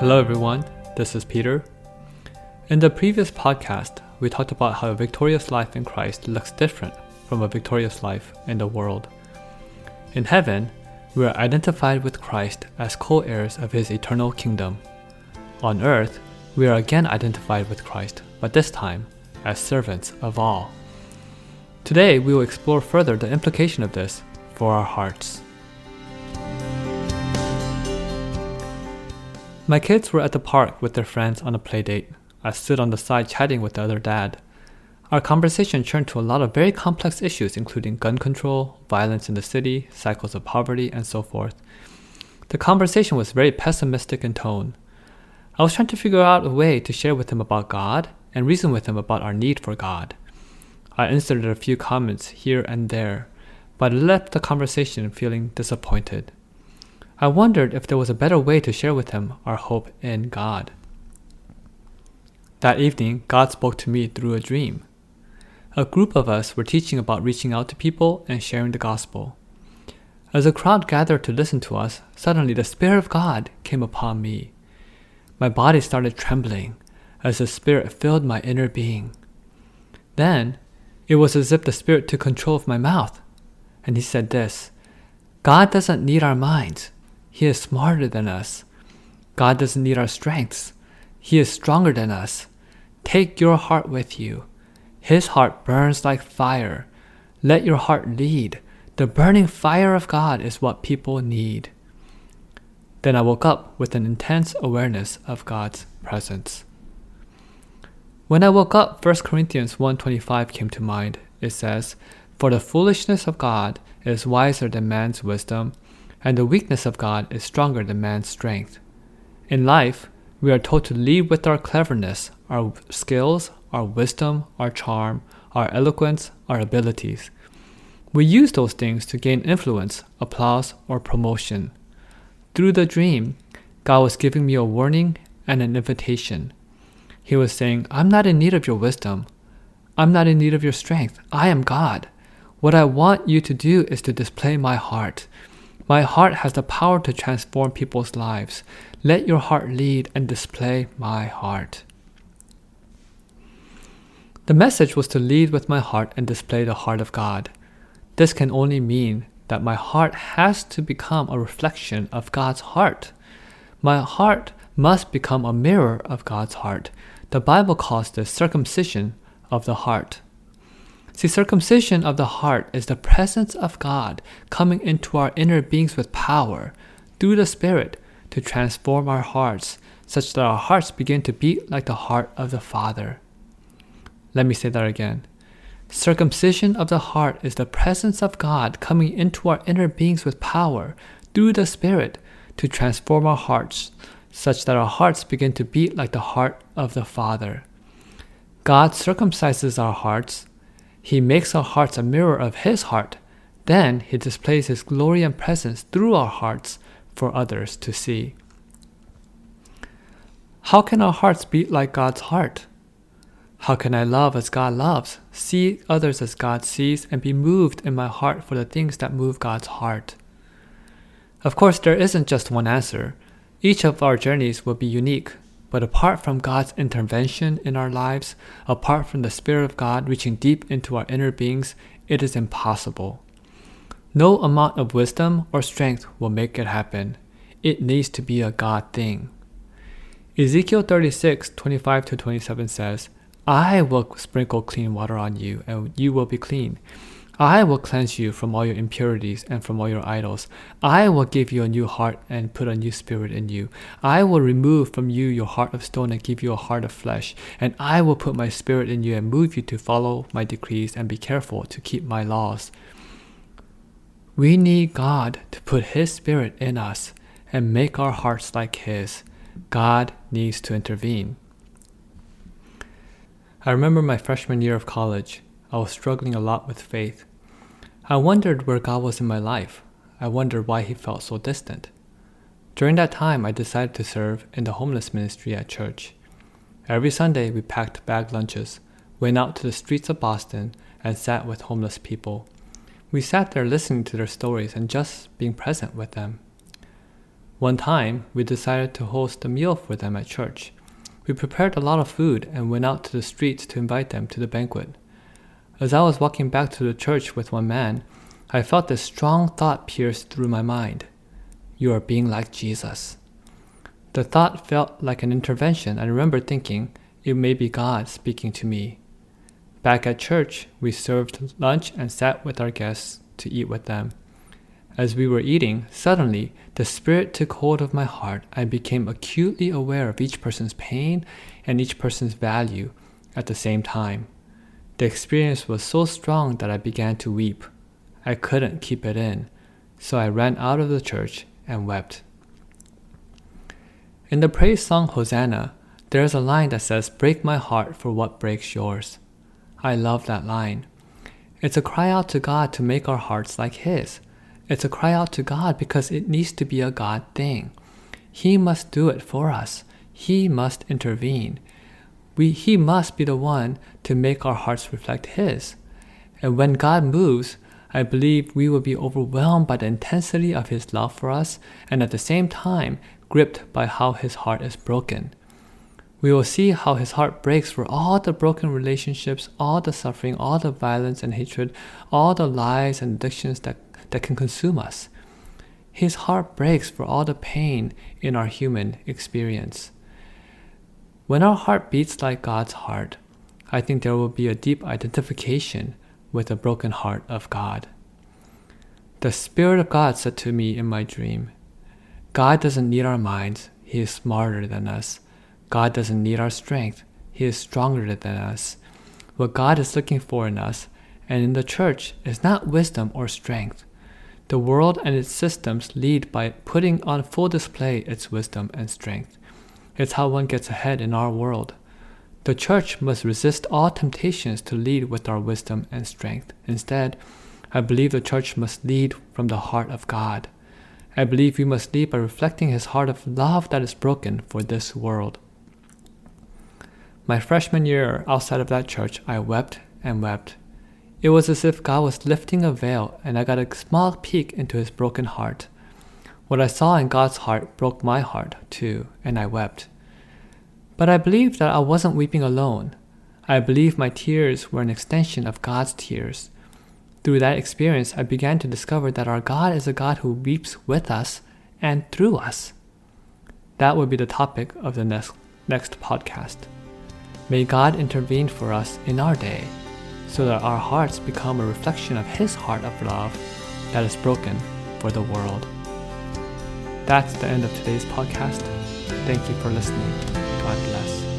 Hello everyone, this is Peter. In the previous podcast, we talked about how a victorious life in Christ looks different from a victorious life in the world. In heaven, we are identified with Christ as co-heirs of His eternal kingdom. On earth, we are again identified with Christ, but this time as servants of all. Today, we will explore further the implication of this for our hearts. My kids were at the park with their friends on a play date. I stood on the side chatting with the other dad. Our conversation turned to a lot of very complex issues, including gun control, violence in the city, cycles of poverty, and so forth. The conversation was very pessimistic in tone. I was trying to figure out a way to share with him about God and reason with him about our need for God. I inserted a few comments here and there, but left the conversation feeling disappointed. I wondered if there was a better way to share with him our hope in God. That evening, God spoke to me through a dream. A group of us were teaching about reaching out to people and sharing the gospel. As a crowd gathered to listen to us, suddenly the Spirit of God came upon me. My body started trembling as the Spirit filled my inner being. Then, it was as if the Spirit took control of my mouth, and He said this, "God doesn't need our minds. He is smarter than us. God doesn't need our strengths. He is stronger than us. Take your heart with you. His heart burns like fire. Let your heart lead. The burning fire of God is what people need." Then I woke up with an intense awareness of God's presence. When I woke up, 1 Corinthians 1:25 came to mind. It says, "For the foolishness of God is wiser than man's wisdom, and the weakness of God is stronger than man's strength." In life, we are told to lead with our cleverness, our skills, our wisdom, our charm, our eloquence, our abilities. We use those things to gain influence, applause, or promotion. Through the dream, God was giving me a warning and an invitation. He was saying, "I'm not in need of your wisdom. I'm not in need of your strength. I am God. What I want you to do is to display my heart. My heart has the power to transform people's lives. Let your heart lead and display my heart." The message was to lead with my heart and display the heart of God. This can only mean that my heart has to become a reflection of God's heart. My heart must become a mirror of God's heart. The Bible calls this circumcision of the heart. See, circumcision of the heart is the presence of God coming into our inner beings with power through the Spirit to transform our hearts such that our hearts begin to beat like the heart of the Father. Let me say that again. Circumcision of the heart is the presence of God coming into our inner beings with power through the Spirit to transform our hearts such that our hearts begin to beat like the heart of the Father. God circumcises our hearts. He makes our hearts a mirror of His heart. Then He displays His glory and presence through our hearts for others to see. How can our hearts beat like God's heart? How can I love as God loves, see others as God sees, and be moved in my heart for the things that move God's heart? Of course, there isn't just one answer. Each of our journeys will be unique. But apart from God's intervention in our lives, apart from the Spirit of God reaching deep into our inner beings, it is impossible. No amount of wisdom or strength will make it happen. It needs to be a God thing. Ezekiel 36:25-27 says, "I will sprinkle clean water on you, and you will be clean. I will cleanse you from all your impurities and from all your idols. I will give you a new heart and put a new spirit in you. I will remove from you your heart of stone and give you a heart of flesh. And I will put my spirit in you and move you to follow my decrees and be careful to keep my laws." We need God to put His Spirit in us and make our hearts like His. God needs to intervene. I remember my freshman year of college. I was struggling a lot with faith. I wondered where God was in my life. I wondered why He felt so distant. During that time, I decided to serve in the homeless ministry at church. Every Sunday, we packed bag lunches, went out to the streets of Boston, and sat with homeless people. We sat there listening to their stories and just being present with them. One time, we decided to host a meal for them at church. We prepared a lot of food and went out to the streets to invite them to the banquet. As I was walking back to the church with one man, I felt this strong thought pierce through my mind. You are being like Jesus. The thought felt like an intervention. I remember thinking, it may be God speaking to me. Back at church, we served lunch and sat with our guests to eat with them. As we were eating, suddenly, the Spirit took hold of my heart. I became acutely aware of each person's pain and each person's value at the same time. The experience was so strong that I began to weep. I couldn't keep it in, so I ran out of the church and wept. In the praise song Hosanna, there is a line that says, "Break my heart for what breaks yours." I love that line. It's a cry out to God to make our hearts like His. It's a cry out to God because it needs to be a God thing. He must do it for us. He must intervene. He must be the one to make our hearts reflect His. And when God moves, I believe we will be overwhelmed by the intensity of His love for us and at the same time gripped by how His heart is broken. We will see how His heart breaks for all the broken relationships, all the suffering, all the violence and hatred, all the lies and addictions that can consume us. His heart breaks for all the pain in our human experience. When our heart beats like God's heart, I think there will be a deep identification with the broken heart of God. The Spirit of God said to me in my dream, God doesn't need our minds, He is smarter than us. God doesn't need our strength, He is stronger than us. What God is looking for in us and in the church is not wisdom or strength. The world and its systems lead by putting on full display its wisdom and strength. It's how one gets ahead in our world. The church must resist all temptations to lead with our wisdom and strength. Instead, I believe the church must lead from the heart of God. I believe we must lead by reflecting His heart of love that is broken for this world. My freshman year, outside of that church, I wept and wept. It was as if God was lifting a veil and I got a small peek into His broken heart. What I saw in God's heart broke my heart too, and I wept. But I believe that I wasn't weeping alone. I believe my tears were an extension of God's tears. Through that experience, I began to discover that our God is a God who weeps with us and through us. That would be the topic of the next podcast. May God intervene for us in our day, so that our hearts become a reflection of His heart of love that is broken for the world. That's the end of today's podcast. Thank you for listening. God bless.